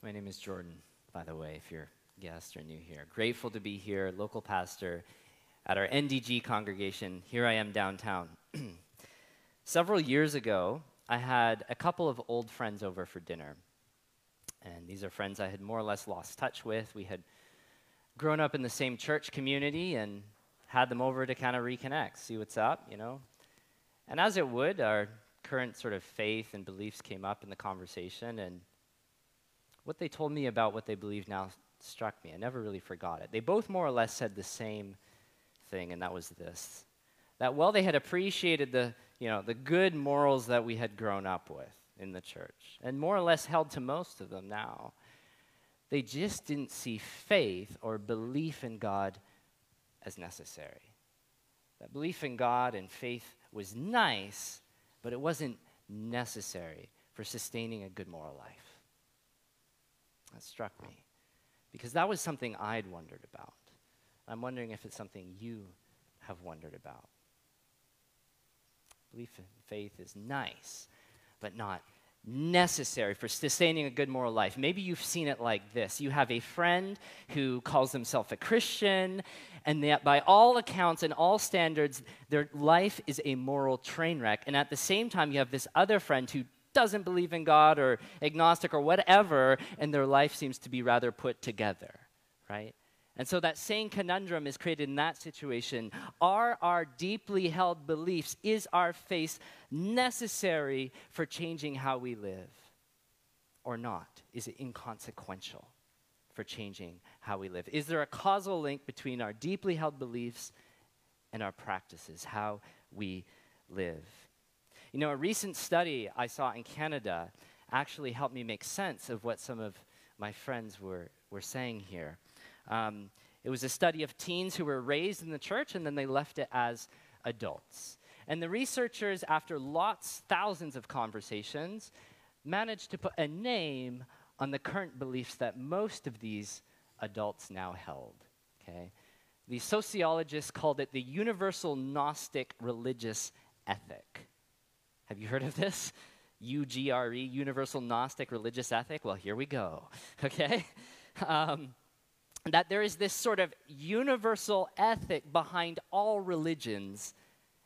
My name is Jordan, by the way, if you're guests or new here. Grateful to be here, local pastor at our NDG congregation. Here I am downtown. Several years ago, I had a couple of old friends over for dinner. And these are friends I had more or less lost touch with. We had grown up in the same church community and had them over to kind of reconnect, see what's up, you know. And as it would, our current sort of faith and beliefs came up in the conversation, and what they told me about what they believe now struck me. I never really forgot it. They both more or less said the same thing, and that was this: that while they had appreciated the good morals that we had grown up with in the church, and more or less held to most of them now, they just didn't see faith or belief in God as necessary. That belief in God and faith was nice, but it wasn't necessary for sustaining a good moral life. That struck me, because that was something I'd wondered about. I'm wondering if it's something you have wondered about. Belief in faith is nice, but not necessary for sustaining a good moral life. Maybe you've seen it like this. You have a friend who calls himself a Christian, and that by all accounts and all standards, their life is a moral train wreck. And at the same time, you have this other friend who doesn't believe in God or agnostic or whatever, and their life seems to be rather put together, right? And so that same conundrum is created in that situation. Are our deeply held beliefs, is our faith necessary for changing how we live or not? Is it inconsequential for changing how we live? Is there a causal link between our deeply held beliefs and our practices, how we live? You know, a recent study I saw in Canada actually helped me make sense of what some of my friends were saying here. It was a study of teens who were raised in the church, and then they left it as adults. And the researchers, after thousands of conversations, managed to put a name on the current beliefs that most of these adults now held, okay? The sociologists called it the universal Gnostic religious ethic. Have you heard of this? UGRE, universal Gnostic religious ethic? Well, here we go, okay? That there is this sort of universal ethic behind all religions,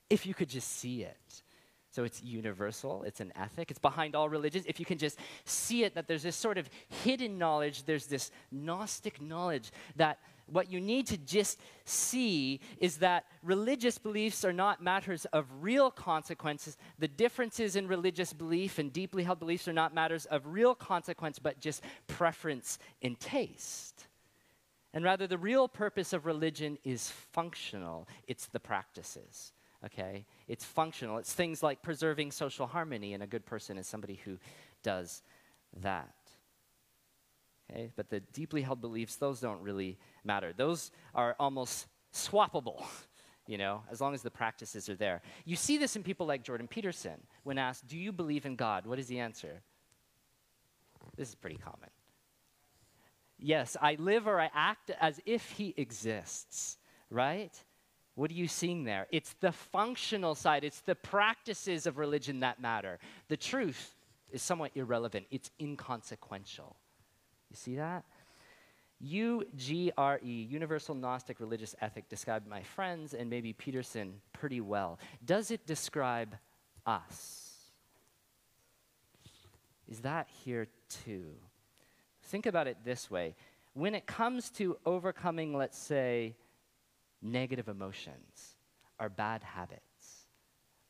if you could just see it. So it's universal, it's an ethic, it's behind all religions. If you can just see it, that there's this sort of hidden knowledge, there's this Gnostic knowledge that what you need to just see is that religious beliefs are not matters of real consequences. The differences in religious belief and deeply held beliefs are not matters of real consequence, but just preference and taste. And rather, the real purpose of religion is functional. It's the practices, okay? It's functional. It's things like preserving social harmony, and a good person is somebody who does that. Okay? But the deeply held beliefs, those don't really matter. Those are almost swappable, you know, as long as the practices are there. You see this in people like Jordan Peterson. When asked, do you believe in God? What is the answer? This is pretty common. Yes, I live or I act as if he exists, right? What are you seeing there? It's the functional side. It's the practices of religion that matter. The truth is somewhat irrelevant. It's inconsequential. You see that? UGRE, universal Gnostic religious ethic, described my friends and maybe Peterson pretty well. Does it describe us? Is that here too? Think about it this way. When it comes to overcoming, let's say, negative emotions or bad habits,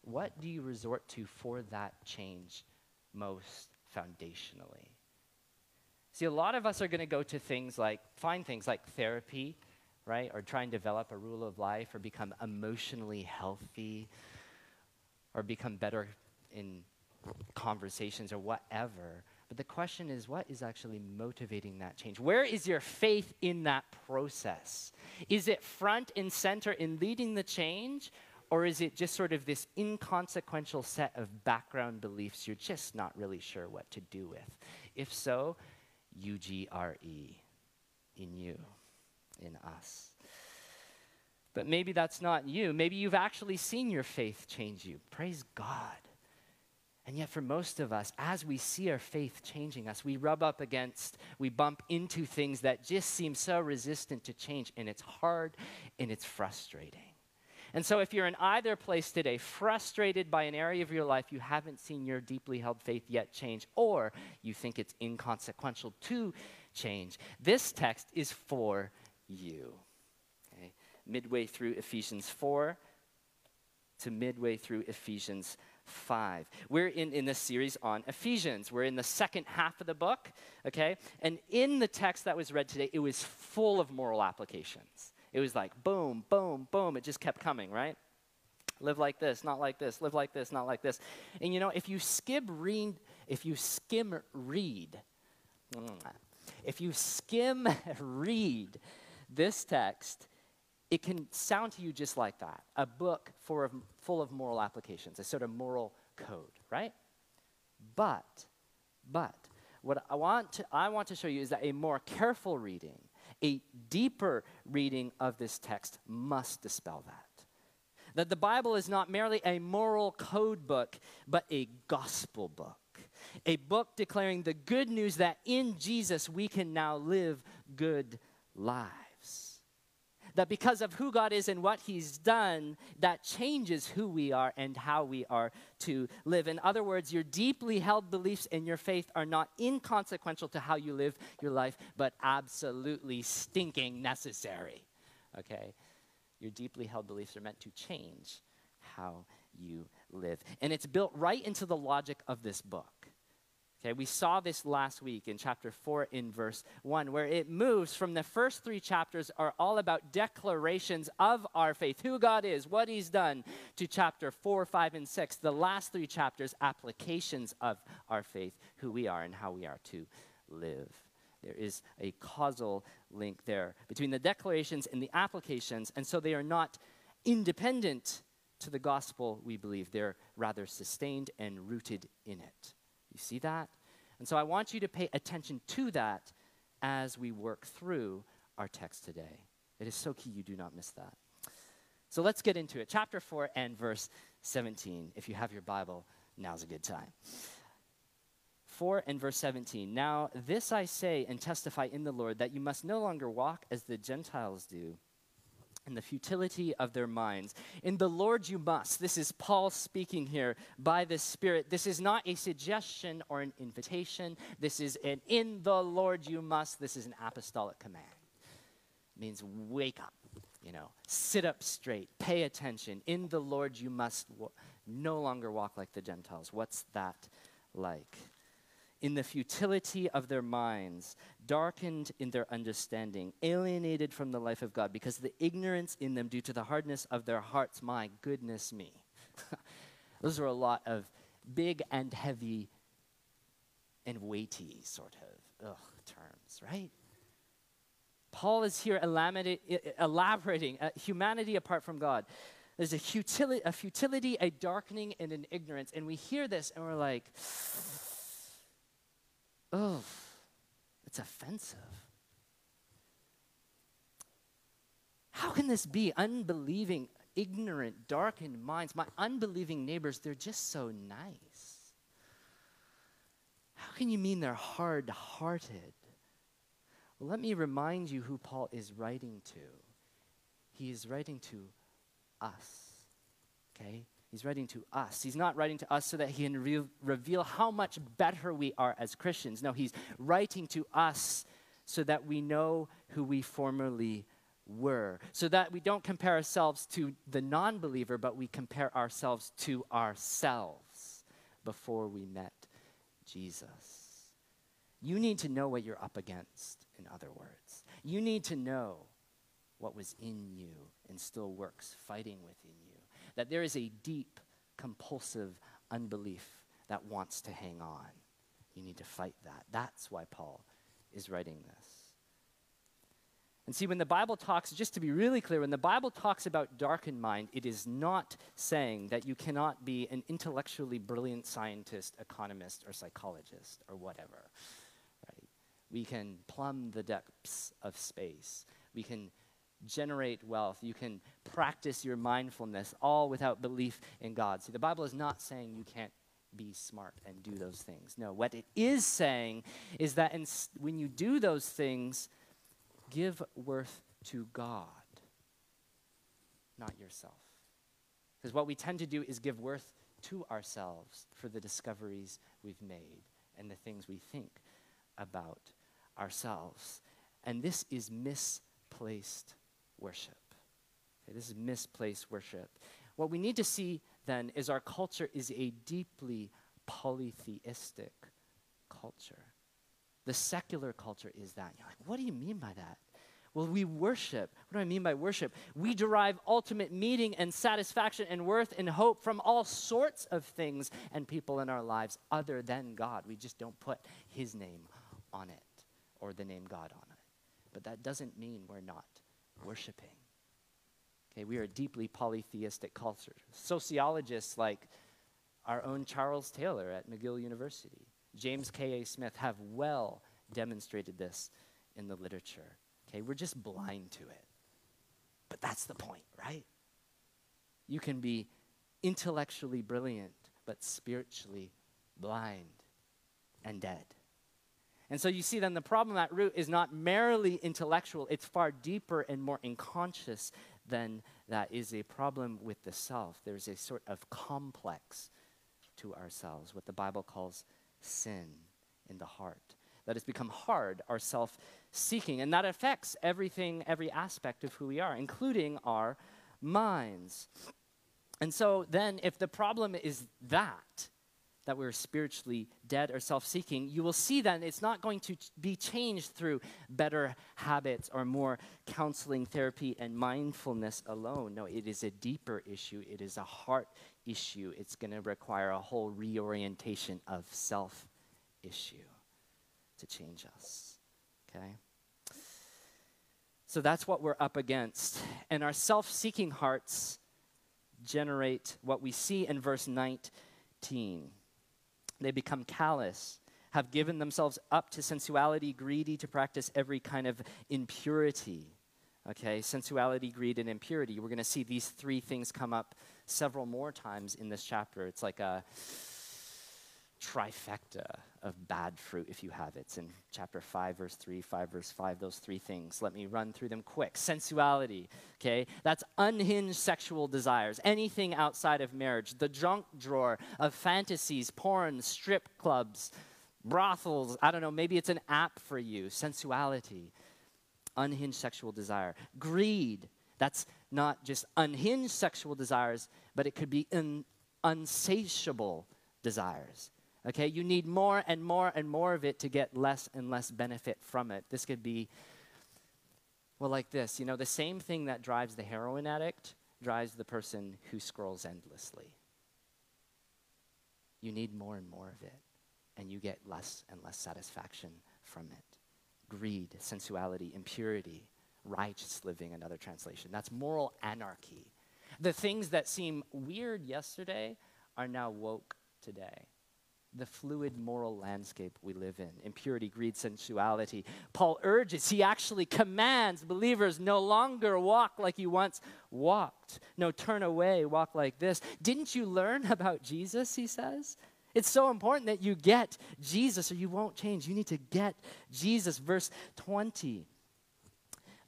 what do you resort to for that change most foundationally? See, a lot of us are going to go to find things like therapy, right? Or try and develop a rule of life, or become emotionally healthy, or become better in conversations or whatever. But the question is, what is actually motivating that change? Where is your faith in that process? Is it front and center in leading the change, or is it just sort of this inconsequential set of background beliefs you're just not really sure what to do with? If so, UGRE, in you, in us. But maybe that's not you. Maybe you've actually seen your faith change you. Praise God. And yet for most of us, as we see our faith changing us, we rub up against, we bump into things that just seem so resistant to change, and it's hard and it's frustrating. And so if you're in either place today, frustrated by an area of your life you haven't seen your deeply held faith yet change, or you think it's inconsequential to change, this text is for you. Okay? Midway through Ephesians 4 to midway through Ephesians 5. We're in this series on Ephesians. We're in the second half of the book, okay? And in the text that was read today, it was full of moral applications. It was like boom, boom, boom. It just kept coming, right? Live like this, not like this. Live like this, not like this. And you know, if you skim read this text, it can sound to you just like that, a book full of moral applications, a sort of moral code, right? But what I want to show you is that a more careful reading, a deeper reading of this text must dispel that. That the Bible is not merely a moral code book, but a gospel book. A book declaring the good news that in Jesus we can now live good lives. That because of who God is and what he's done, that changes who we are and how we are to live. In other words, your deeply held beliefs and your faith are not inconsequential to how you live your life, but absolutely stinking necessary, okay? Your deeply held beliefs are meant to change how you live. And it's built right into the logic of this book. Okay, we saw this last week in chapter 4 in verse 1, where it moves from the first three chapters are all about declarations of our faith, who God is, what he's done, to chapter 4, 5, and 6, the last three chapters, applications of our faith, who we are and how we are to live. There is a causal link there between the declarations and the applications, and so they are not independent to the gospel we believe. They're rather sustained and rooted in it. You see that? And so I want you to pay attention to that as we work through our text today. It is so key you do not miss that. So let's get into it. Chapter 4 and verse 17. If you have your Bible, now's a good time. 4 and verse 17. Now this I say and testify in the Lord, that you must no longer walk as the Gentiles do, in the futility of their minds. In the Lord you must. This is Paul speaking here by the Spirit. This is not a suggestion or an invitation. This is an in the Lord you must. This is an apostolic command. It means wake up, you know, sit up straight, pay attention. In the Lord you must no longer walk like the Gentiles. What's that like? In the futility of their minds, darkened in their understanding, alienated from the life of God, because of the ignorance in them due to the hardness of their hearts. My goodness me. Those are a lot of big and heavy and weighty sort of terms, right? Paul is here elaborating humanity apart from God. There's a futility, a darkening, and an ignorance. And we hear this and we're like, oh, it's offensive. How can this be? Unbelieving, ignorant, darkened minds. My unbelieving neighbors, they're just so nice. How can you mean they're hard-hearted? Well, let me remind you who Paul is writing to. He is writing to us, okay? He's writing to us. He's not writing to us so that he can reveal how much better we are as Christians. No, he's writing to us so that we know who we formerly were, so that we don't compare ourselves to the non-believer, but we compare ourselves to ourselves before we met Jesus. You need to know what you're up against, in other words. You need to know what was in you and still works fighting within you. That there is a deep, compulsive unbelief that wants to hang on. You need to fight that. That's why Paul is writing this. And see, when the Bible talks, just to be really clear, when the Bible talks about darkened mind, it is not saying that you cannot be an intellectually brilliant scientist, economist, or psychologist, or whatever. Right? We can plumb the depths of space. We can generate wealth, you can practice your mindfulness, all without belief in God. See, the Bible is not saying you can't be smart and do those things. No, what it is saying is that when you do those things, give worth to God, not yourself. Because what we tend to do is give worth to ourselves for the discoveries we've made and the things we think about ourselves. And this is misplaced worship. Okay, this is misplaced worship. What we need to see then is our culture is a deeply polytheistic culture. The secular culture is that. You're like, what do you mean by that? Well, we worship. What do I mean by worship? We derive ultimate meaning and satisfaction and worth and hope from all sorts of things and people in our lives other than God. We just don't put his name on it or the name God on it. But that doesn't mean we're not worshiping. Okay, we are a deeply polytheistic culture. Sociologists like our own Charles Taylor at McGill University, James K.A. Smith have well demonstrated this in the literature. Okay, we're just blind to it. But that's the point, right? You can be intellectually brilliant, but spiritually blind and dead. And so you see then the problem at root is not merely intellectual. It's far deeper and more unconscious than that. Is a problem with the self. There's a sort of complex to ourselves, what the Bible calls sin in the heart, that has become hard, our self-seeking. And that affects everything, every aspect of who we are, including our minds. And so then if the problem is that we're spiritually dead or self-seeking, you will see then it's not going to be changed through better habits or more counseling, therapy, and mindfulness alone. No, it is a deeper issue. It is a heart issue. It's going to require a whole reorientation of self issue to change us, okay? So that's what we're up against. And our self-seeking hearts generate what we see in verse 19. They become callous, have given themselves up to sensuality, greedy to practice every kind of impurity. Okay, sensuality, greed, and impurity. We're going to see these three things come up several more times in this chapter. It's like a trifecta of bad fruit, if you have it. It's in chapter 5, verse 3, 5, verse 5, those three things. Let me run through them quick. Sensuality, okay? That's unhinged sexual desires, anything outside of marriage, the junk drawer of fantasies, porn, strip clubs, brothels. I don't know, maybe it's an app for you. Sensuality, unhinged sexual desire. Greed, that's not just unhinged sexual desires, but it could be unsatiable desires. Okay, you need more and more and more of it to get less and less benefit from it. This could be, well, like this. You know, the same thing that drives the heroin addict drives the person who scrolls endlessly. You need more and more of it, and you get less and less satisfaction from it. Greed, sensuality, impurity, righteous living, another translation. That's moral anarchy. The things that seemed weird yesterday are now woke today. The fluid moral landscape we live in, impurity, greed, sensuality. Paul urges, he actually commands believers, no longer walk like you once walked. No, turn away, walk like this. Didn't you learn about Jesus, he says? It's so important that you get Jesus or you won't change. You need to get Jesus, verse 20.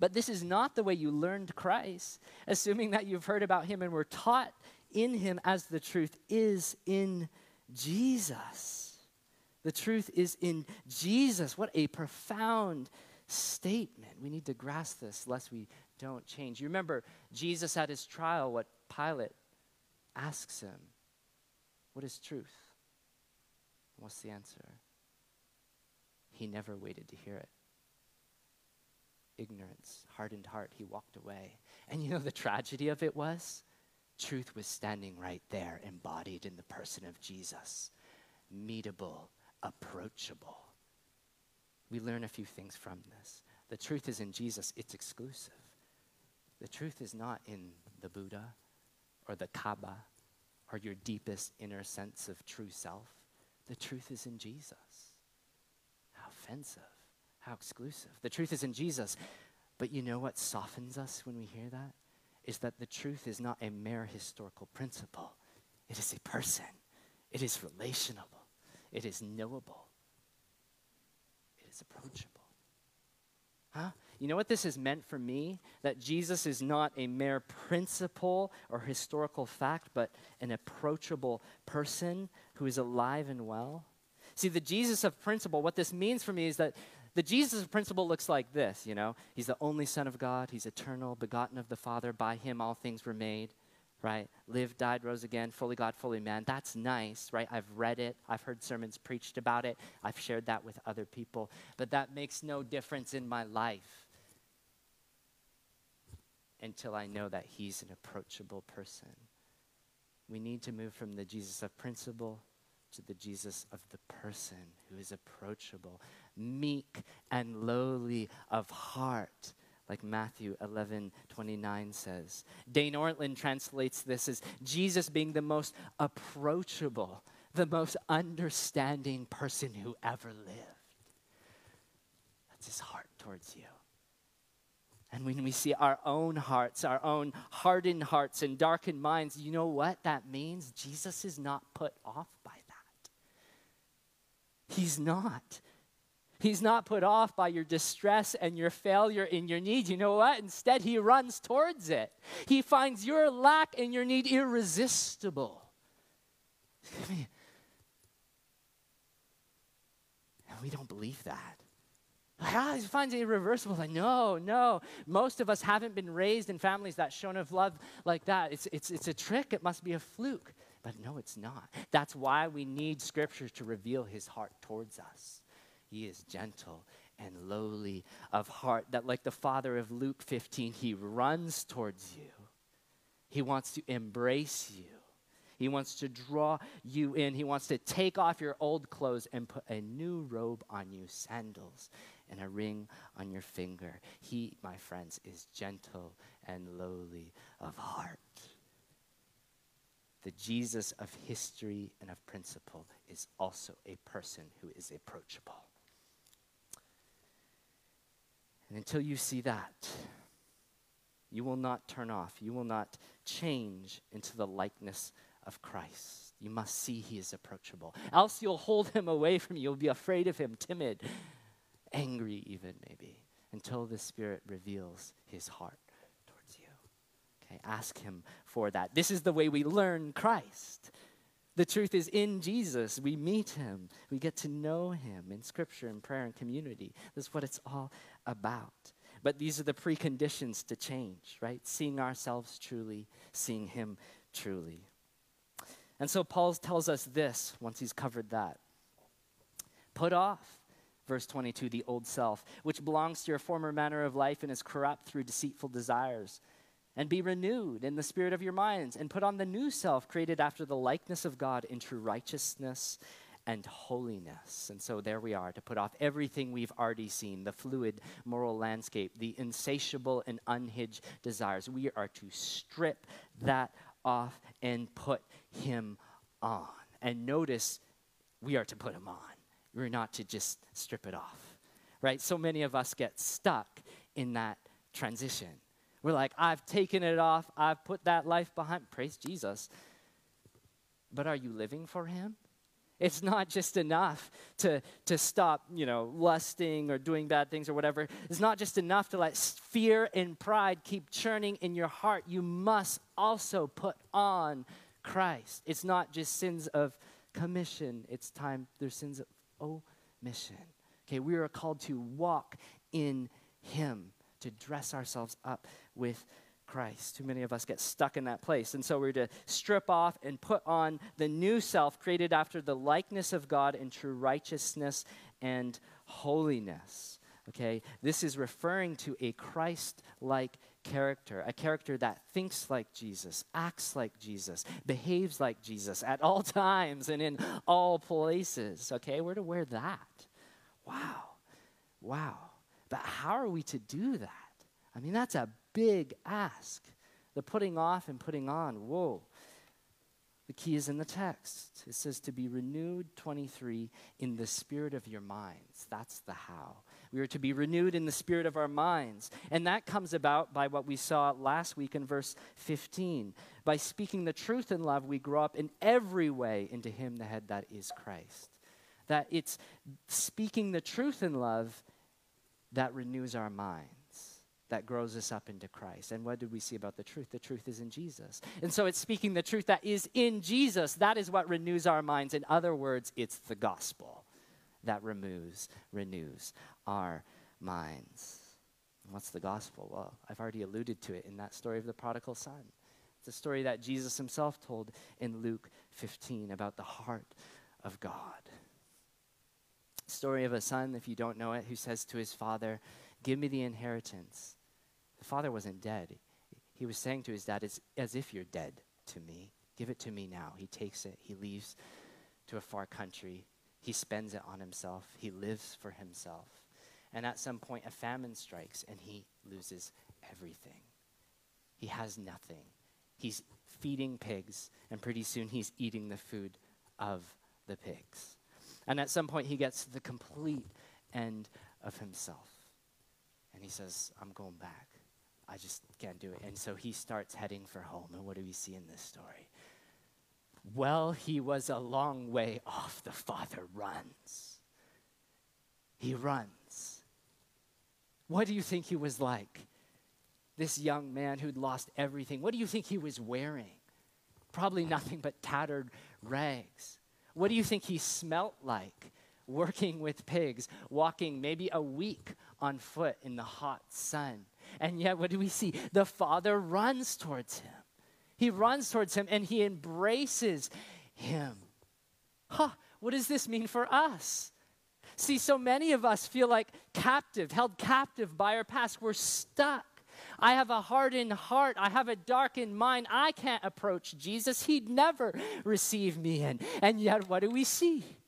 But this is not the way you learned Christ, assuming that you've heard about him and were taught in him as the truth is in Jesus. The truth is in Jesus. What a profound statement. We need to grasp this lest we don't change. You remember Jesus at his trial, what Pilate asks him, what is truth? What's the answer? He never waited to hear it. Ignorance, hardened heart, he walked away. And you know the tragedy of it was? Truth was standing right there, embodied in the person of Jesus. Meetable, approachable. We learn a few things from this. The truth is in Jesus, it's exclusive. The truth is not in the Buddha or the Kaaba or your deepest inner sense of true self. The truth is in Jesus. How offensive, how exclusive. The truth is in Jesus. But you know what softens us when we hear that? Is that the truth is not a mere historical principle. It is a person. It is relationable. It is knowable. It is approachable. Huh? You know what this has meant for me? That Jesus is not a mere principle or historical fact, but an approachable person who is alive and well. See, the Jesus of principle, what this means for me is that the Jesus of principle looks like this, you know. He's the only Son of God. He's eternal, begotten of the Father. By him all things were made, right? Lived, died, rose again, fully God, fully man. That's nice, right? I've read it. I've heard sermons preached about it. I've shared that with other people. But that makes no difference in my life until I know that he's an approachable person. We need to move from the Jesus of principle to the Jesus of the person, who is approachable, meek and lowly of heart, like Matthew 11:29 says. Dane Ortland translates this as Jesus being the most approachable, the most understanding person who ever lived. That's his heart towards you. And when we see our own hearts, our own hardened hearts and darkened minds, you know what that means? Jesus is not put off by that. He's not. He's not put off by your distress and your failure and your need. You know what? Instead, he runs towards it. He finds your lack and your need irresistible. And we don't believe that. Like, he finds it irreversible. Like, no. Most of us haven't been raised in families that shown of love like that. It's a trick. It must be a fluke. But no, it's not. That's why we need Scripture to reveal his heart towards us. He is gentle and lowly of heart, that like the father of Luke 15, he runs towards you. He wants to embrace you. He wants to draw you in. He wants to take off your old clothes and put a new robe on you, sandals, and a ring on your finger. He, my friends, is gentle and lowly of heart. The Jesus of history and of principle is also a person who is approachable. And until you see that, you will not turn off. You will not change into the likeness of Christ. You must see he is approachable. Else you'll hold him away from you. You'll be afraid of him, timid, angry even maybe, until the Spirit reveals his heart. Ask him for that. This is the way we learn Christ. The truth is in Jesus. We meet him. We get to know him in Scripture and prayer and community. That's what it's all about. But these are the preconditions to change, right? Seeing ourselves truly, seeing him truly. And so Paul tells us this once he's covered that. Put off, verse 22, the old self, which belongs to your former manner of life and is corrupt through deceitful desires. And be renewed in the spirit of your minds, and put on the new self created after the likeness of God in true righteousness and holiness. And so there we are, to put off everything we've already seen, the fluid moral landscape, the insatiable and unhinged desires. We are to strip that off and put him on. And notice, we are to put him on. We're not to just strip it off, right? So many of us get stuck in that transition. We're like, I've taken it off. I've put that life behind. Praise Jesus. But are you living for him? It's not just enough to stop, you know, lusting or doing bad things or whatever. It's not just enough to let fear and pride keep churning in your heart. You must also put on Christ. It's not just sins of commission. It's time, there's sins of omission. Okay, we are called to walk in him, to dress ourselves up with Christ. Too many of us get stuck in that place. And so we're to strip off and put on the new self created after the likeness of God in true righteousness and holiness. Okay, this is referring to a Christ-like character, a character that thinks like Jesus, acts like Jesus, behaves like Jesus at all times and in all places. Okay, we're to wear that. Wow. But how are we to do that? I mean, that's a big ask. The putting off and putting on, whoa. The key is in the text. It says to be renewed, 23, in the spirit of your minds. That's the how. We are to be renewed in the spirit of our minds. And that comes about by what we saw last week in verse 15. By speaking the truth in love, we grow up in every way into him, the head, that is Christ. That it's speaking the truth in love that renews our minds, that grows us up into Christ. And what did we see about the truth? The truth is in Jesus. And so it's speaking the truth that is in Jesus. That is what renews our minds. In other words, it's the gospel that renews our minds. And what's the gospel? Well, I've already alluded to it in that story of the prodigal son. It's a story that Jesus himself told in Luke 15 about the heart of God. Story of a son, if you don't know it, who says to his father, "Give me the inheritance." The father wasn't dead. He was saying to his dad, "It's as if you're dead to me. Give it to me now." He takes it. He leaves to a far country. He spends it on himself. He lives for himself. And at some point, a famine strikes, and he loses everything. He has nothing. He's feeding pigs, and pretty soon he's eating the food of the pigs. And at some point, he gets to the complete end of himself. And he says, "I'm going back. I just can't do it." And so he starts heading for home. And what do we see in this story? "Well, he was a long way off. The father runs." He runs. What do you think he was like? This young man who'd lost everything. What do you think he was wearing? Probably nothing but tattered rags. What do you think he smelt like? Working with pigs, walking maybe a week on foot in the hot sun. And yet, what do we see? The father runs towards him. He runs towards him and he embraces him. What does this mean for us? See, so many of us feel like held captive by our past. We're stuck. I have a hardened heart. I have a darkened mind. I can't approach Jesus. He'd never receive me in. And yet, what do we see?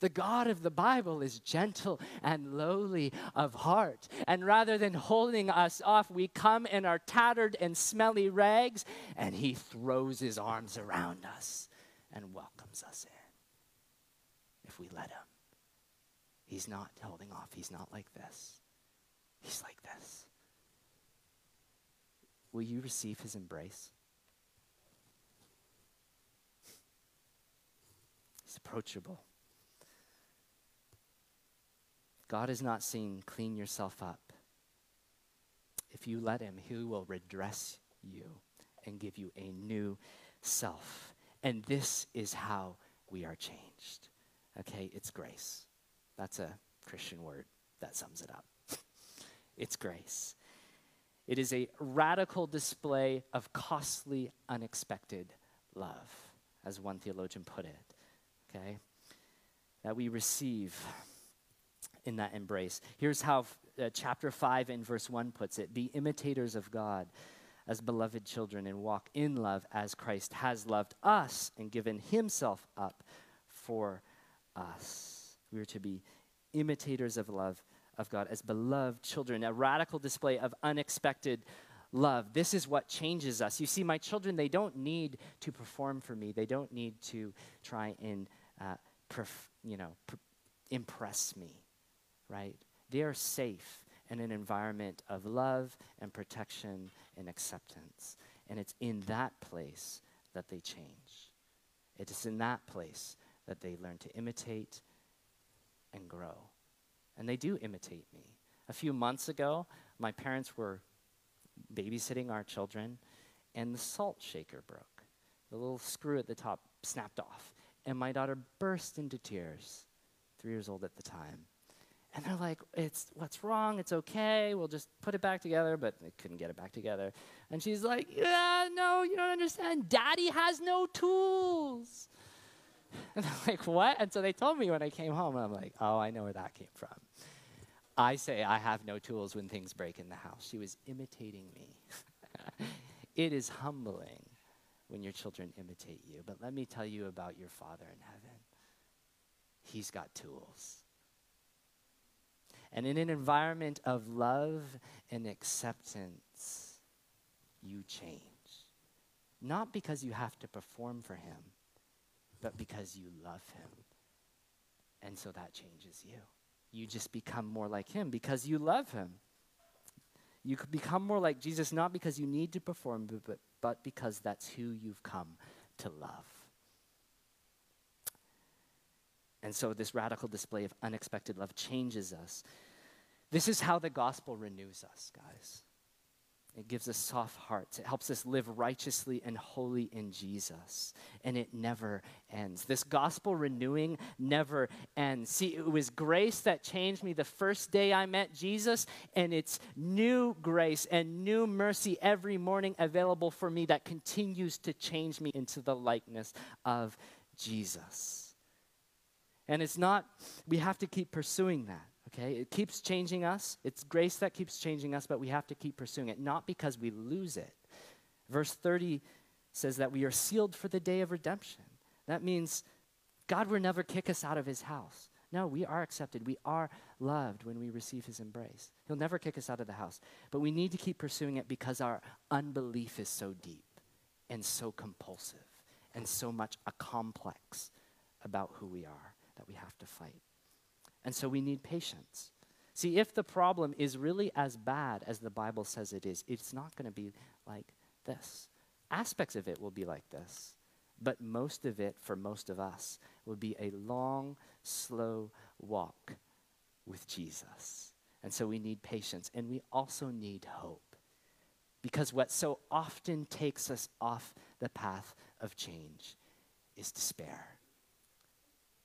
The God of the Bible is gentle and lowly of heart. And rather than holding us off, we come in our tattered and smelly rags, and he throws his arms around us and welcomes us in. If we let him, he's not holding off. He's not like this. He's like this. Will you receive his embrace? He's approachable. God is not saying, "Clean yourself up." If you let him, he will redress you and give you a new self. And this is how we are changed. Okay, it's grace. That's a Christian word that sums it up. It's grace. It is a radical display of costly, unexpected love, as one theologian put it, okay? That we receive in that embrace. Here's how chapter 5 and verse 1 puts it. "Be imitators of God as beloved children and walk in love as Christ has loved us and given himself up for us." We are to be imitators of love of God as beloved children, a radical display of unexpected love. This is what changes us. You see, my children, they don't need to perform for me. They don't need to try and, impress me. Right? They are safe in an environment of love and protection and acceptance. And it's in that place that they change. It is in that place that they learn to imitate and grow. And they do imitate me. A few months ago, my parents were babysitting our children, and the salt shaker broke. The little screw at the top snapped off. And my daughter burst into tears, 3 years old at the time. And they're like, "It's what's wrong? It's okay. We'll just put it back together." But they couldn't get it back together. And she's like, "No, you don't understand. Daddy has no tools." And I'm like, "What?" And so they told me when I came home. And I'm like, "Oh, I know where that came from." I say I have no tools when things break in the house. She was imitating me. It is humbling when your children imitate you. But let me tell you about your Father in heaven. He's got tools. And in an environment of love and acceptance, you change. Not because you have to perform for him, but because you love him. And so that changes you. you just become more like him because you love him. You could become more like Jesus, not because you need to perform, but because that's who you've come to love. And so this radical display of unexpected love changes us. This is how the gospel renews us, guys. It gives us soft hearts. It helps us live righteously and holy in Jesus. And it never ends. This gospel renewing never ends. See, it was grace that changed me the first day I met Jesus, and it's new grace and new mercy every morning available for me that continues to change me into the likeness of Jesus. And it's not, we have to keep pursuing that. Okay, it keeps changing us. It's grace that keeps changing us, but we have to keep pursuing it, not because we lose it. Verse 30 says that we are sealed for the day of redemption. That means God will never kick us out of his house. No, we are accepted. We are loved when we receive his embrace. He'll never kick us out of the house, but we need to keep pursuing it because our unbelief is so deep and so compulsive and so much a complex about who we are that we have to fight. And so we need patience. See, if the problem is really as bad as the Bible says it is, it's not going to be like this. Aspects of it will be like this, but most of it, for most of us, will be a long, slow walk with Jesus. And so we need patience, and we also need hope, because what so often takes us off the path of change is despair.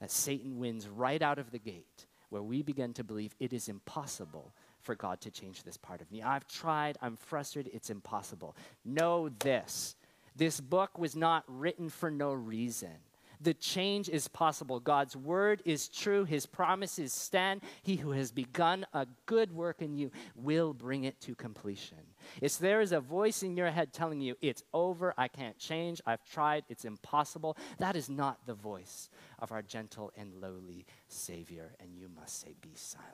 That Satan wins right out of the gate, where we begin to believe it is impossible for God to change this part of me. I've tried, I'm frustrated, it's impossible. Know this, this book was not written for no reason. The change is possible. God's word is true, his promises stand. He who has begun a good work in you will bring it to completion. If there is a voice in your head telling you, it's over, I can't change, I've tried, it's impossible, that is not the voice of our gentle and lowly Savior. And you must say, be silent.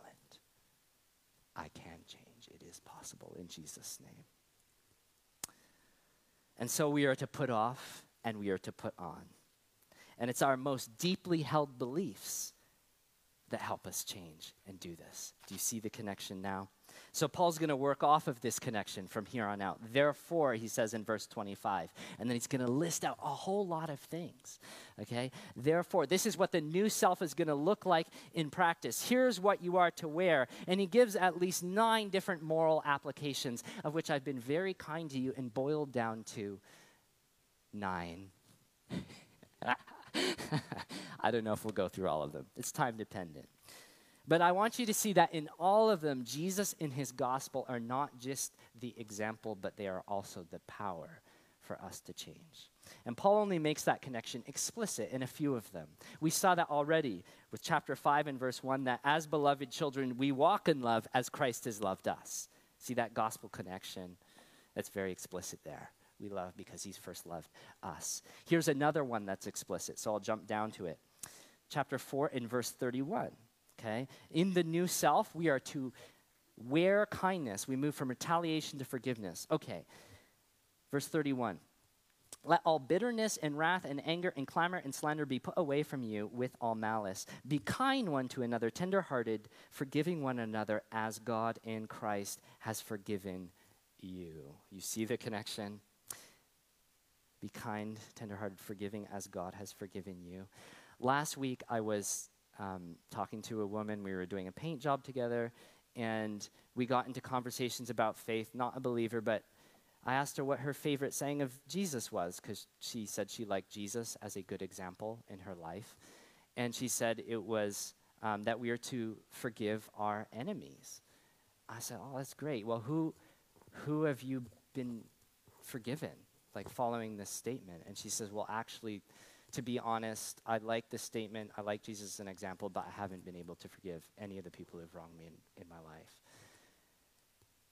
I can change. It is possible in Jesus' name. And so we are to put off and we are to put on. And it's our most deeply held beliefs that help us change and do this. Do you see the connection now? So Paul's going to work off of this connection from here on out. Therefore, he says in verse 25, and then he's going to list out a whole lot of things, okay? Therefore, this is what the new self is going to look like in practice. Here's what you are to wear. And he gives at least 9 different moral applications, of which I've been very kind to you and boiled down to 9. I don't know if we'll go through all of them. It's time dependent. But I want you to see that in all of them, Jesus and his gospel are not just the example, but they are also the power for us to change. And Paul only makes that connection explicit in a few of them. We saw that already with chapter 5 and verse 1, that as beloved children, we walk in love as Christ has loved us. See that gospel connection? That's very explicit there. We love because he's first loved us. Here's another one that's explicit, so I'll jump down to it. Chapter 4 and verse 31, okay? In the new self, we are to wear kindness. We move from retaliation to forgiveness. Okay, verse 31. Let all bitterness and wrath and anger and clamor and slander be put away from you with all malice. Be kind one to another, tenderhearted, forgiving one another as God in Christ has forgiven you. You see the connection? Be kind, tenderhearted, forgiving as God has forgiven you. Last week, I was talking to a woman. We were doing a paint job together, and we got into conversations about faith, not a believer, but I asked her what her favorite saying of Jesus was, because she said she liked Jesus as a good example in her life. And she said it was that we are to forgive our enemies. I said, oh, that's great. Well, who have you been forgiven? Like following this statement. And she says, well, actually, to be honest, I like this statement. I like Jesus as an example, but I haven't been able to forgive any of the people who've wronged me in my life.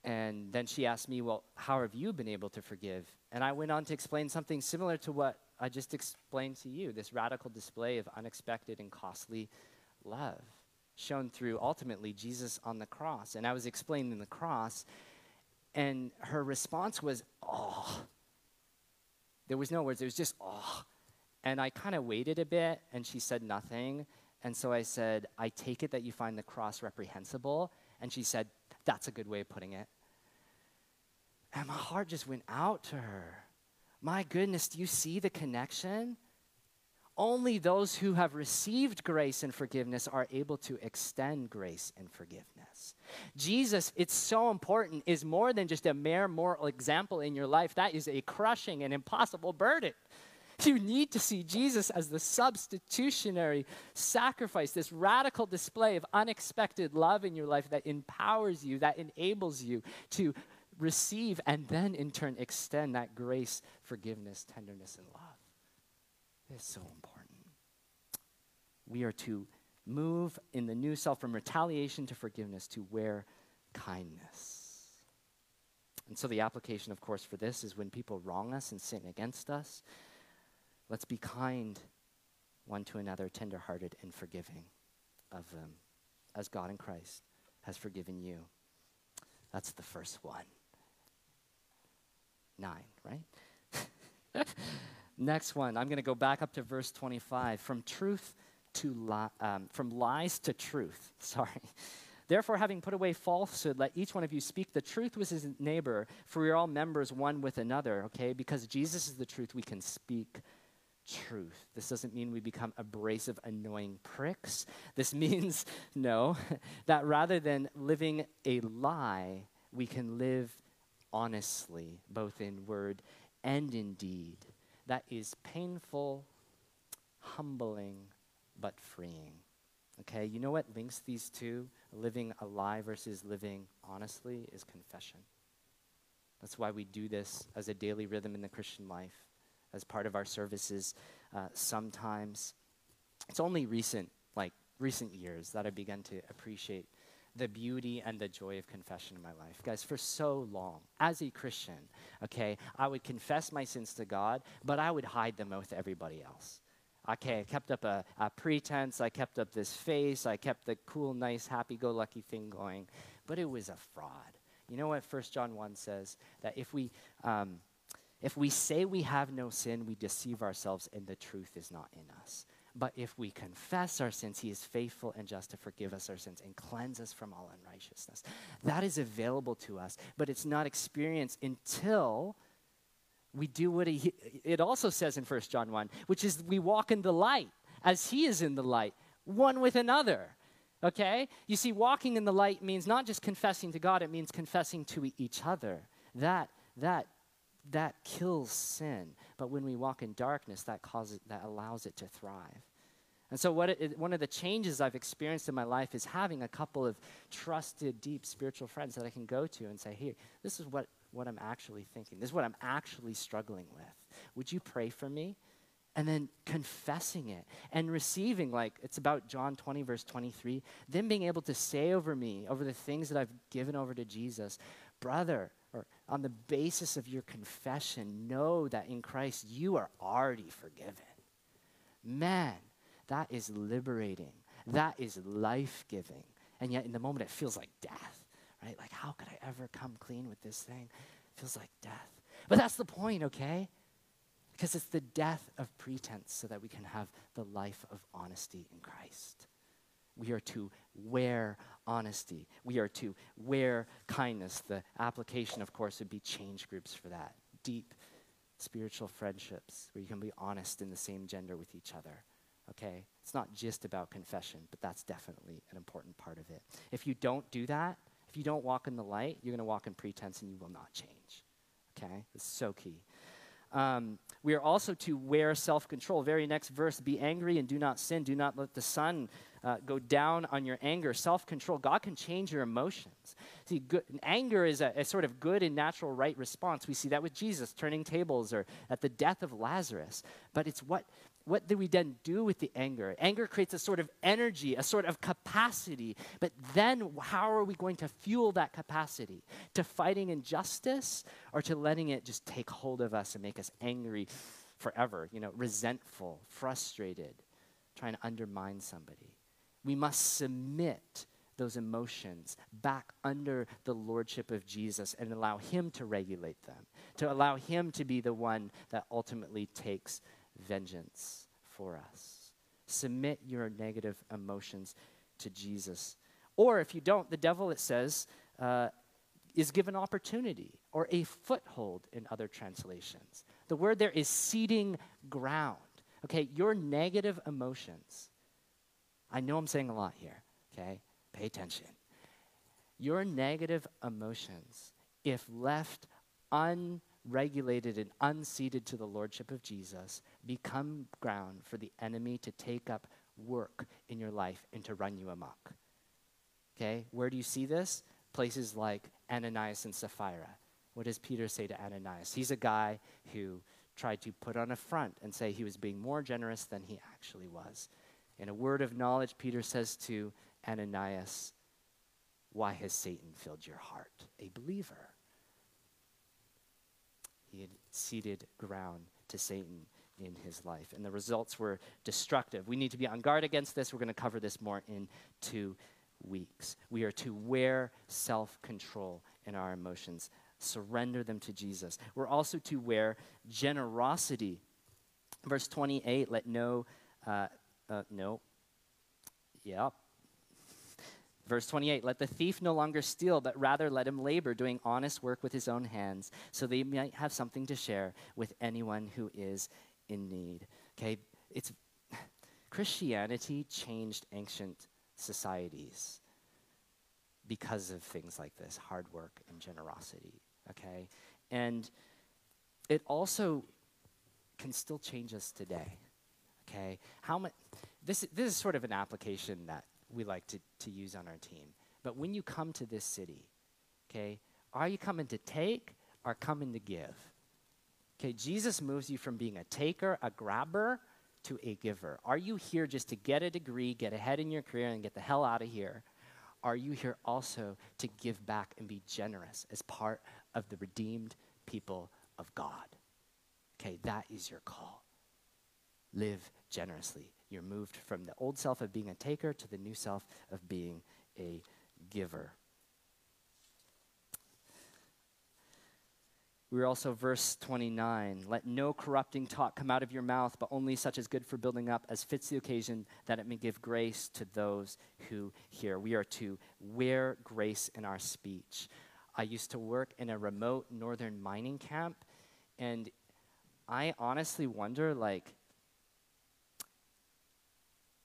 And then she asked me, well, how have you been able to forgive? And I went on to explain something similar to what I just explained to you, this radical display of unexpected and costly love shown through, ultimately, Jesus on the cross. And I was explaining the cross, and her response was, oh. There was no words, it was just, oh. And I kind of waited a bit, and she said nothing. And so I said, I take it that you find the cross reprehensible. And she said, that's a good way of putting it. And my heart just went out to her. My goodness, do you see the connection? Only those who have received grace and forgiveness are able to extend grace and forgiveness. Jesus, it's so important, is more than just a mere moral example in your life. That is a crushing and impossible burden. You need to see Jesus as the substitutionary sacrifice, this radical display of unexpected love in your life that empowers you, that enables you to receive and then in turn extend that grace, forgiveness, tenderness, and love. It's so important. We are to move in the new self from retaliation to forgiveness to where kindness. And so the application, of course, for this is when people wrong us and sin against us, let's be kind one to another, tenderhearted and forgiving of them, as God in Christ has forgiven you. That's the first one. 9, right? Next one, I'm going to go back up to verse 25. From lies to truth. Sorry. Therefore, having put away falsehood, let each one of you speak the truth with his neighbor, for we are all members one with another, okay? Because Jesus is the truth, we can speak truth. This doesn't mean we become abrasive, annoying pricks. This means, no, that rather than living a lie, we can live honestly, both in word and in deed. That is painful, humbling, but freeing. Okay, you know what links these two, living a lie versus living honestly, is confession. That's why we do this as a daily rhythm in the Christian life, as part of our services sometimes. It's only recent years that I've begun to appreciate the beauty and the joy of confession in my life. Guys, for so long, as a Christian, okay, I would confess my sins to God, but I would hide them with everybody else. Okay, I kept up a pretense, I kept up this face, I kept the cool, nice, happy-go-lucky thing going, but it was a fraud. You know what 1 John 1 says? That if we say we have no sin, we deceive ourselves and the truth is not in us. But if we confess our sins, he is faithful and just to forgive us our sins and cleanse us from all unrighteousness. That is available to us, but it's not experienced until we do what it also says in 1 John 1, which is we walk in the light as he is in the light, one with another, okay? You see, walking in the light means not just confessing to God, it means confessing to each other. That kills sin, but when we walk in darkness, that allows it to thrive. And so one of the changes I've experienced in my life is having a couple of trusted, deep spiritual friends that I can go to and say, here, this is what I'm actually thinking. This is what I'm actually struggling with. Would you pray for me? And then confessing it and receiving, like it's about John 20, verse 23, then being able to say over me, over the things that I've given over to Jesus, brother, or on the basis of your confession, know that in Christ you are already forgiven. Man, that is liberating. That is life-giving. And yet in the moment it feels like death, right? Like, how could I ever come clean with this thing? It feels like death. But that's the point, okay? Because it's the death of pretense so that we can have the life of honesty in Christ. We are to wear honesty. We are to wear kindness. The application, of course, would be change groups for that. Deep spiritual friendships where you can be honest in the same gender with each other. Okay? It's not just about confession, but that's definitely an important part of it. If you don't do that, if you don't walk in the light, you're going to walk in pretense and you will not change. Okay? It's so key. We are also to wear self-control. Very next verse, be angry and do not sin. Do not let the sun go down on your anger. Self-control. God can change your emotions. See, anger is a sort of good and natural right response. We see that with Jesus turning tables or at the death of Lazarus. But it's what do we then do with the anger? Anger creates a sort of energy, a sort of capacity. But then how are we going to fuel that capacity? To fighting injustice or to letting it just take hold of us and make us angry forever, you know, resentful, frustrated, trying to undermine somebody? We must submit those emotions back under the lordship of Jesus and allow him to regulate them, to allow him to be the one that ultimately takes vengeance for us. Submit your negative emotions to Jesus. Or if you don't, the devil, it says, is given opportunity or a foothold in other translations. The word there is seeding ground. Okay, your negative emotions. I know I'm saying a lot here, okay? Pay attention. Your negative emotions, if left unregulated and unseated to the lordship of Jesus, become ground for the enemy to take up work in your life and to run you amok. Okay, where do you see this? Places like Ananias and Sapphira. What does Peter say to Ananias? He's a guy who tried to put on a front and say he was being more generous than he actually was. In a word of knowledge, Peter says to Ananias, why has Satan filled your heart? A believer. He had ceded ground to Satan in his life, and the results were destructive. We need to be on guard against this. We're going to cover this more in 2 weeks. We are to wear self-control in our emotions. Surrender them to Jesus. We're also to wear generosity. Verse 28, let no, Verse 28, let the thief no longer steal, but rather let him labor, doing honest work with his own hands, so they might have something to share with anyone who is in need. Okay, it's Christianity changed ancient societies because of things like this, hard work and generosity, okay? And it also can still change us today, okay? How much, this is sort of an application that we like to use on our team. But when you come to this city, okay, are you coming to take or coming to give? Okay, Jesus moves you from being a taker, a grabber, to a giver. Are you here just to get a degree, get ahead in your career, and get the hell out of here? Are you here also to give back and be generous as part of the redeemed people of God? Okay, that is your call. Live generously. You're moved from the old self of being a taker to the new self of being a giver. We're also, verse 29, let no corrupting talk come out of your mouth, but only such as good for building up as fits the occasion, that it may give grace to those who hear. We are to wear grace in our speech. I used to work in a remote northern mining camp, and I honestly wonder, like,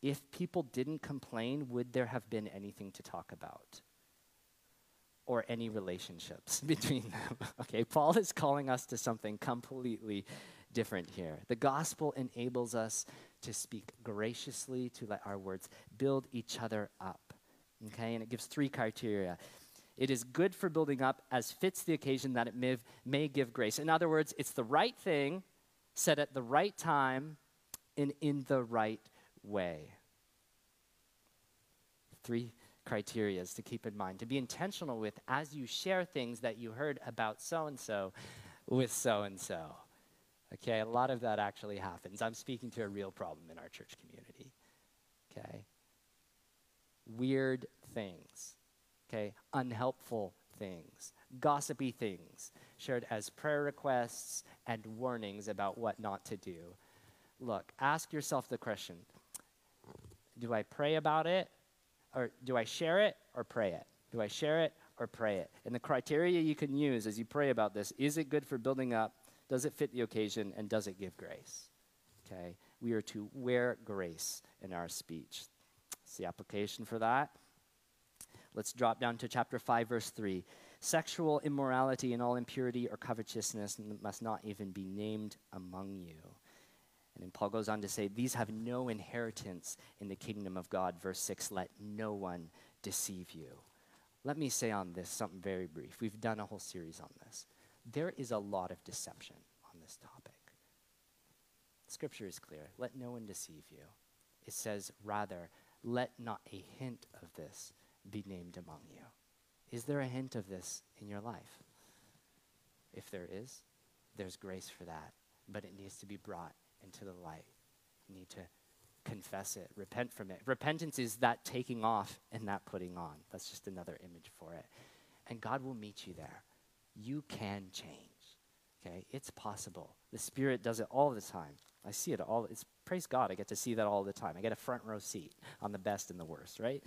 if people didn't complain, would there have been anything to talk about? Or any relationships between them? Okay, Paul is calling us to something completely different here. The gospel enables us to speak graciously, to let our words build each other up. Okay, and it gives 3 criteria. It is good for building up as fits the occasion, that it may give grace. In other words, it's the right thing, said at the right time, and in the right way. 3 criteria to keep in mind, to be intentional with as you share things that you heard about so-and-so with so-and-so. Okay, a lot of that actually happens. I'm speaking to a real problem in our church community. Okay, weird things, okay, unhelpful things, gossipy things, shared as prayer requests and warnings about what not to do. Look, ask yourself the question, do I pray about it, or do I share it or pray it? Do I share it or pray it? And the criteria you can use as you pray about this, is it good for building up? Does it fit the occasion? And does it give grace? Okay, we are to wear grace in our speech. That's the application for that. Let's drop down to chapter 5, verse 3. Sexual immorality and all impurity or covetousness must not even be named among you. And then Paul goes on to say, these have no inheritance in the kingdom of God. Verse 6, let no one deceive you. Let me say on this something very brief. We've done a whole series on this. There is a lot of deception on this topic. Scripture is clear. Let no one deceive you. It says, rather, let not a hint of this be named among you. Is there a hint of this in your life? If there is, there's grace for that. But it needs to be brought into the light. You need to confess it, repent from it. Repentance is that taking off and that putting on. That's just another image for it. And God will meet you there. You can change, okay? It's possible. The Spirit does it all the time. I see it all. It's praise God, I get to see that all the time. I get a front row seat on the best and the worst, right?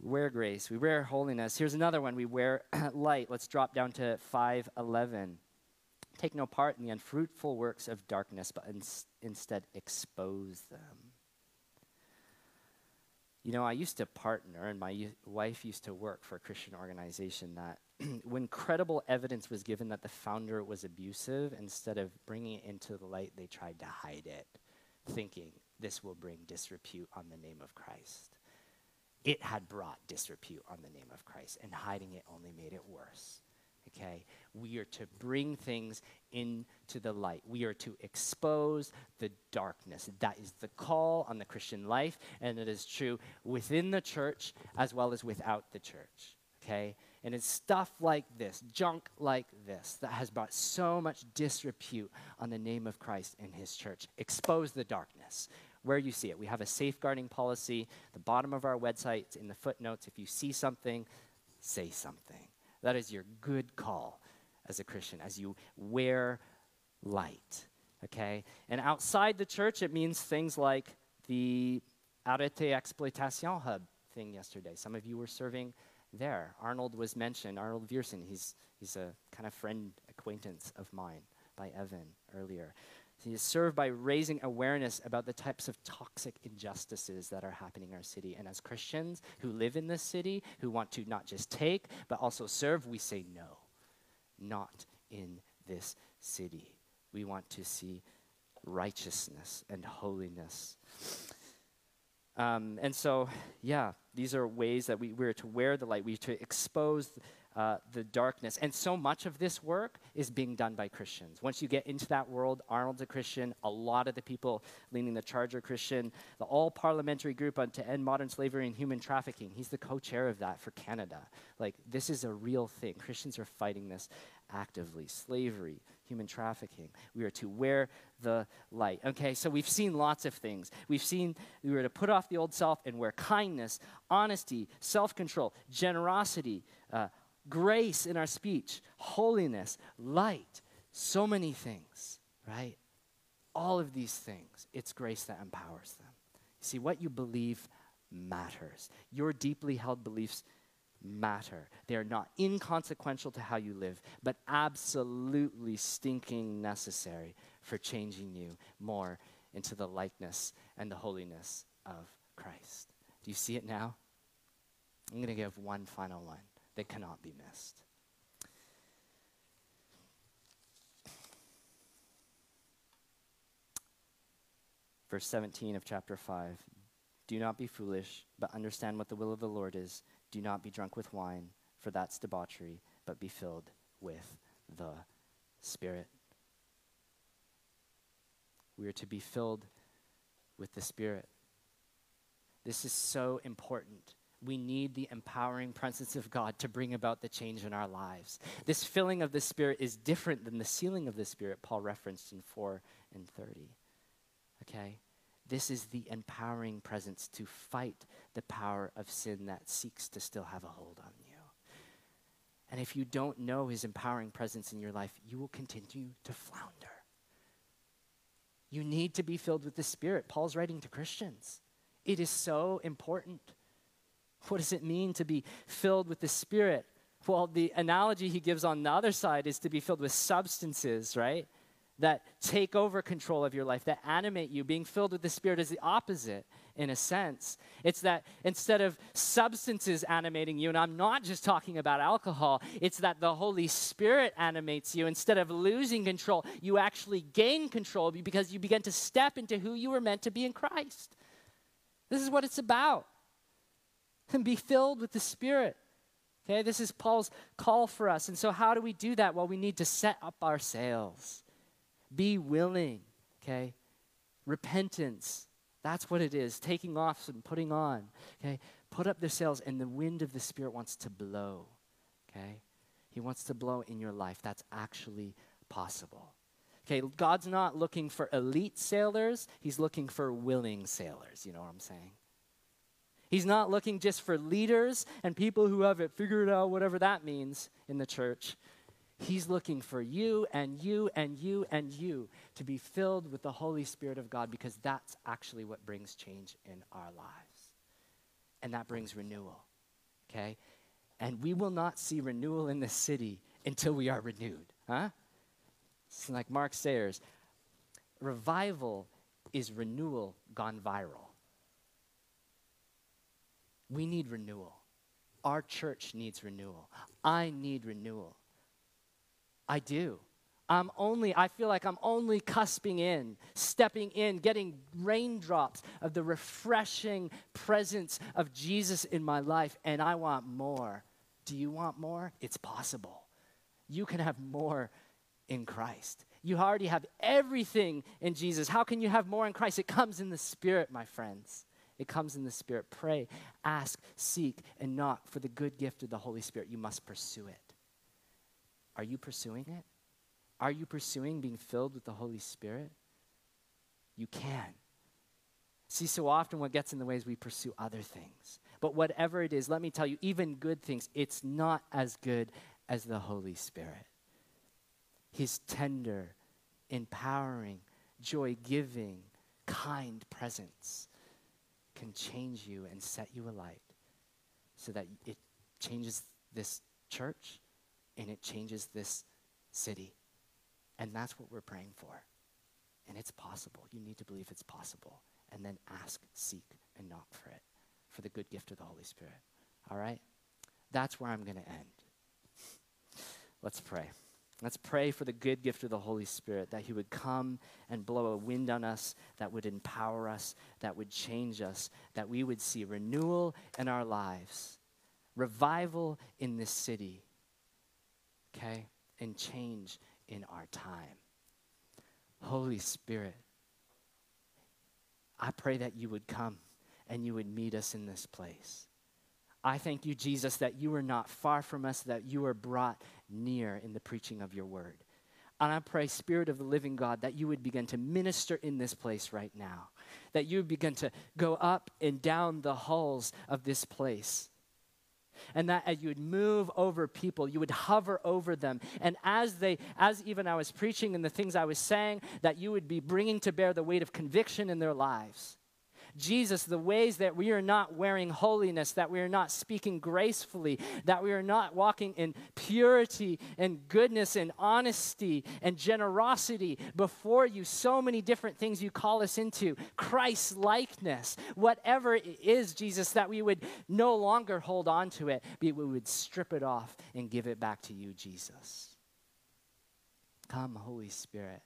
We wear grace. We wear holiness. Here's another one. We wear light. Let's drop down to 5:11. Take no part in the unfruitful works of darkness, but instead expose them. You know, I used to partner, and my wife used to work for a Christian organization that when credible evidence was given that the founder was abusive, instead of bringing it into the light, they tried to hide it, thinking this will bring disrepute on the name of Christ. It had brought disrepute on the name of Christ, and hiding it only made it worse. Okay? We are to bring things into the light. We are to expose the darkness. That is the call on the Christian life, and it is true within the church as well as without the church. Okay? And it's stuff like this, junk like this, that has brought so much disrepute on the name of Christ and his church. Expose the darkness where you see it. We have a safeguarding policy. The bottom of our website, it's in the footnotes. If you see something, say something. That is your good call as a Christian, as you wear light, okay? And outside the church, it means things like the Arete Exploitation Hub thing yesterday. Some of you were serving there. Arnold was mentioned, Arnold Viersen. He's a kind of friend acquaintance of mine by Evan earlier. He is served by raising awareness about the types of toxic injustices that are happening in our city. And as Christians who live in this city, who want to not just take, but also serve, we say no, not in this city. We want to see righteousness and holiness. And so, yeah, these are ways that we're to wear the light. We're to expose the darkness. And so much of this work is being done by Christians. Once you get into that world, Arnold's a Christian, a lot of the people leading the charge are Christian. The all-parliamentary group on to end modern slavery and human trafficking, he's the co-chair of that for Canada. Like, this is a real thing. Christians are fighting this actively. Slavery, human trafficking. We are to wear the light. Okay, so we've seen lots of things. We've seen we were to put off the old self and wear kindness, honesty, self-control, generosity, grace in our speech, holiness, light, so many things, right? All of these things, it's grace that empowers them. You see, what you believe matters. Your deeply held beliefs matter. They are not inconsequential to how you live, but absolutely stinking necessary for changing you more into the likeness and the holiness of Christ. Do you see it now? I'm going to give one final one. They cannot be missed. Verse 17 of chapter 5. Do not be foolish, but understand what the will of the Lord is. Do not be drunk with wine, for that's debauchery, but be filled with the Spirit. We are to be filled with the Spirit. This is so important. We need the empowering presence of God to bring about the change in our lives. This filling of the Spirit is different than the sealing of the Spirit Paul referenced in 4 and 30. Okay? This is the empowering presence to fight the power of sin that seeks to still have a hold on you. And if you don't know his empowering presence in your life, you will continue to flounder. You need to be filled with the Spirit. Paul's writing to Christians. It is so important. What does it mean to be filled with the Spirit? Well, the analogy he gives on the other side is to be filled with substances, right? That take over control of your life, that animate you. Being filled with the Spirit is the opposite, in a sense. It's that instead of substances animating you, and I'm not just talking about alcohol, it's that the Holy Spirit animates you. Instead of losing control, you actually gain control because you begin to step into who you were meant to be in Christ. This is what it's about. And be filled with the Spirit. Okay, this is Paul's call for us. And so how do we do that? Well, we need to set up our sails. Be willing, okay? Repentance, that's what it is. Taking off and putting on, okay? Put up their sails, and the wind of the Spirit wants to blow, okay? He wants to blow in your life. That's actually possible. Okay, God's not looking for elite sailors. He's looking for willing sailors. You know what I'm saying? He's not looking just for leaders and people who have it figured out, whatever that means in the church. He's looking for you and you and you and you to be filled with the Holy Spirit of God, because that's actually what brings change in our lives. And that brings renewal, okay? And we will not see renewal in this city until we are renewed, huh? It's like Mark Sayers, revival is renewal gone viral. We need renewal. Our church needs renewal. I need renewal. I do. I feel like I'm only cusping in, stepping in, getting raindrops of the refreshing presence of Jesus in my life, and I want more. Do you want more? It's possible. You can have more in Christ. You already have everything in Jesus. How can you have more in Christ? It comes in the Spirit, my friends. It comes in the Spirit. Pray, ask, seek, and knock for the good gift of the Holy Spirit. You must pursue it. Are you pursuing it? Are you pursuing being filled with the Holy Spirit? You can. See, so often what gets in the way is we pursue other things. But whatever it is, let me tell you, even good things, it's not as good as the Holy Spirit. His tender, empowering, joy-giving, kind presence can change you and set you alight so that it changes this church and it changes this city. And that's what we're praying for. And it's possible. You need to believe it's possible. And then ask, seek, and knock for it, for the good gift of the Holy Spirit. All right? That's where I'm going to end. Let's pray. Let's pray for the good gift of the Holy Spirit, that he would come and blow a wind on us, that would empower us, that would change us, that we would see renewal in our lives, revival in this city, okay, and change in our time. Holy Spirit, I pray that you would come and you would meet us in this place. I thank you, Jesus, that you are not far from us, that you are brought near in the preaching of your word. And I pray, Spirit of the living God, that you would begin to minister in this place right now, that you would begin to go up and down the halls of this place, and that as you would move over people, you would hover over them. And as even I was preaching and the things I was saying, that you would be bringing to bear the weight of conviction in their lives. Jesus, the ways that we are not wearing holiness, that we are not speaking gracefully, that we are not walking in purity and goodness and honesty and generosity before you, so many different things you call us into, Christ-likeness, whatever it is, Jesus, that we would no longer hold on to it, but we would strip it off and give it back to you, Jesus. Come, Holy Spirit.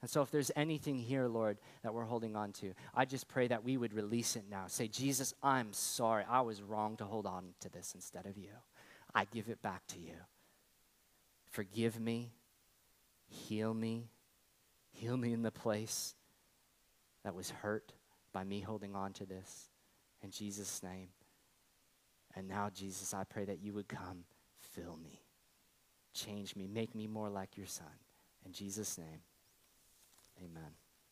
And so if there's anything here, Lord, that we're holding on to, I just pray that we would release it now. Say, Jesus, I'm sorry. I was wrong to hold on to this instead of you. I give it back to you. Forgive me. Heal me. Heal me in the place that was hurt by me holding on to this. In Jesus' name. And now, Jesus, I pray that you would come, fill me, change me, make me more like your Son. In Jesus' name. Amen.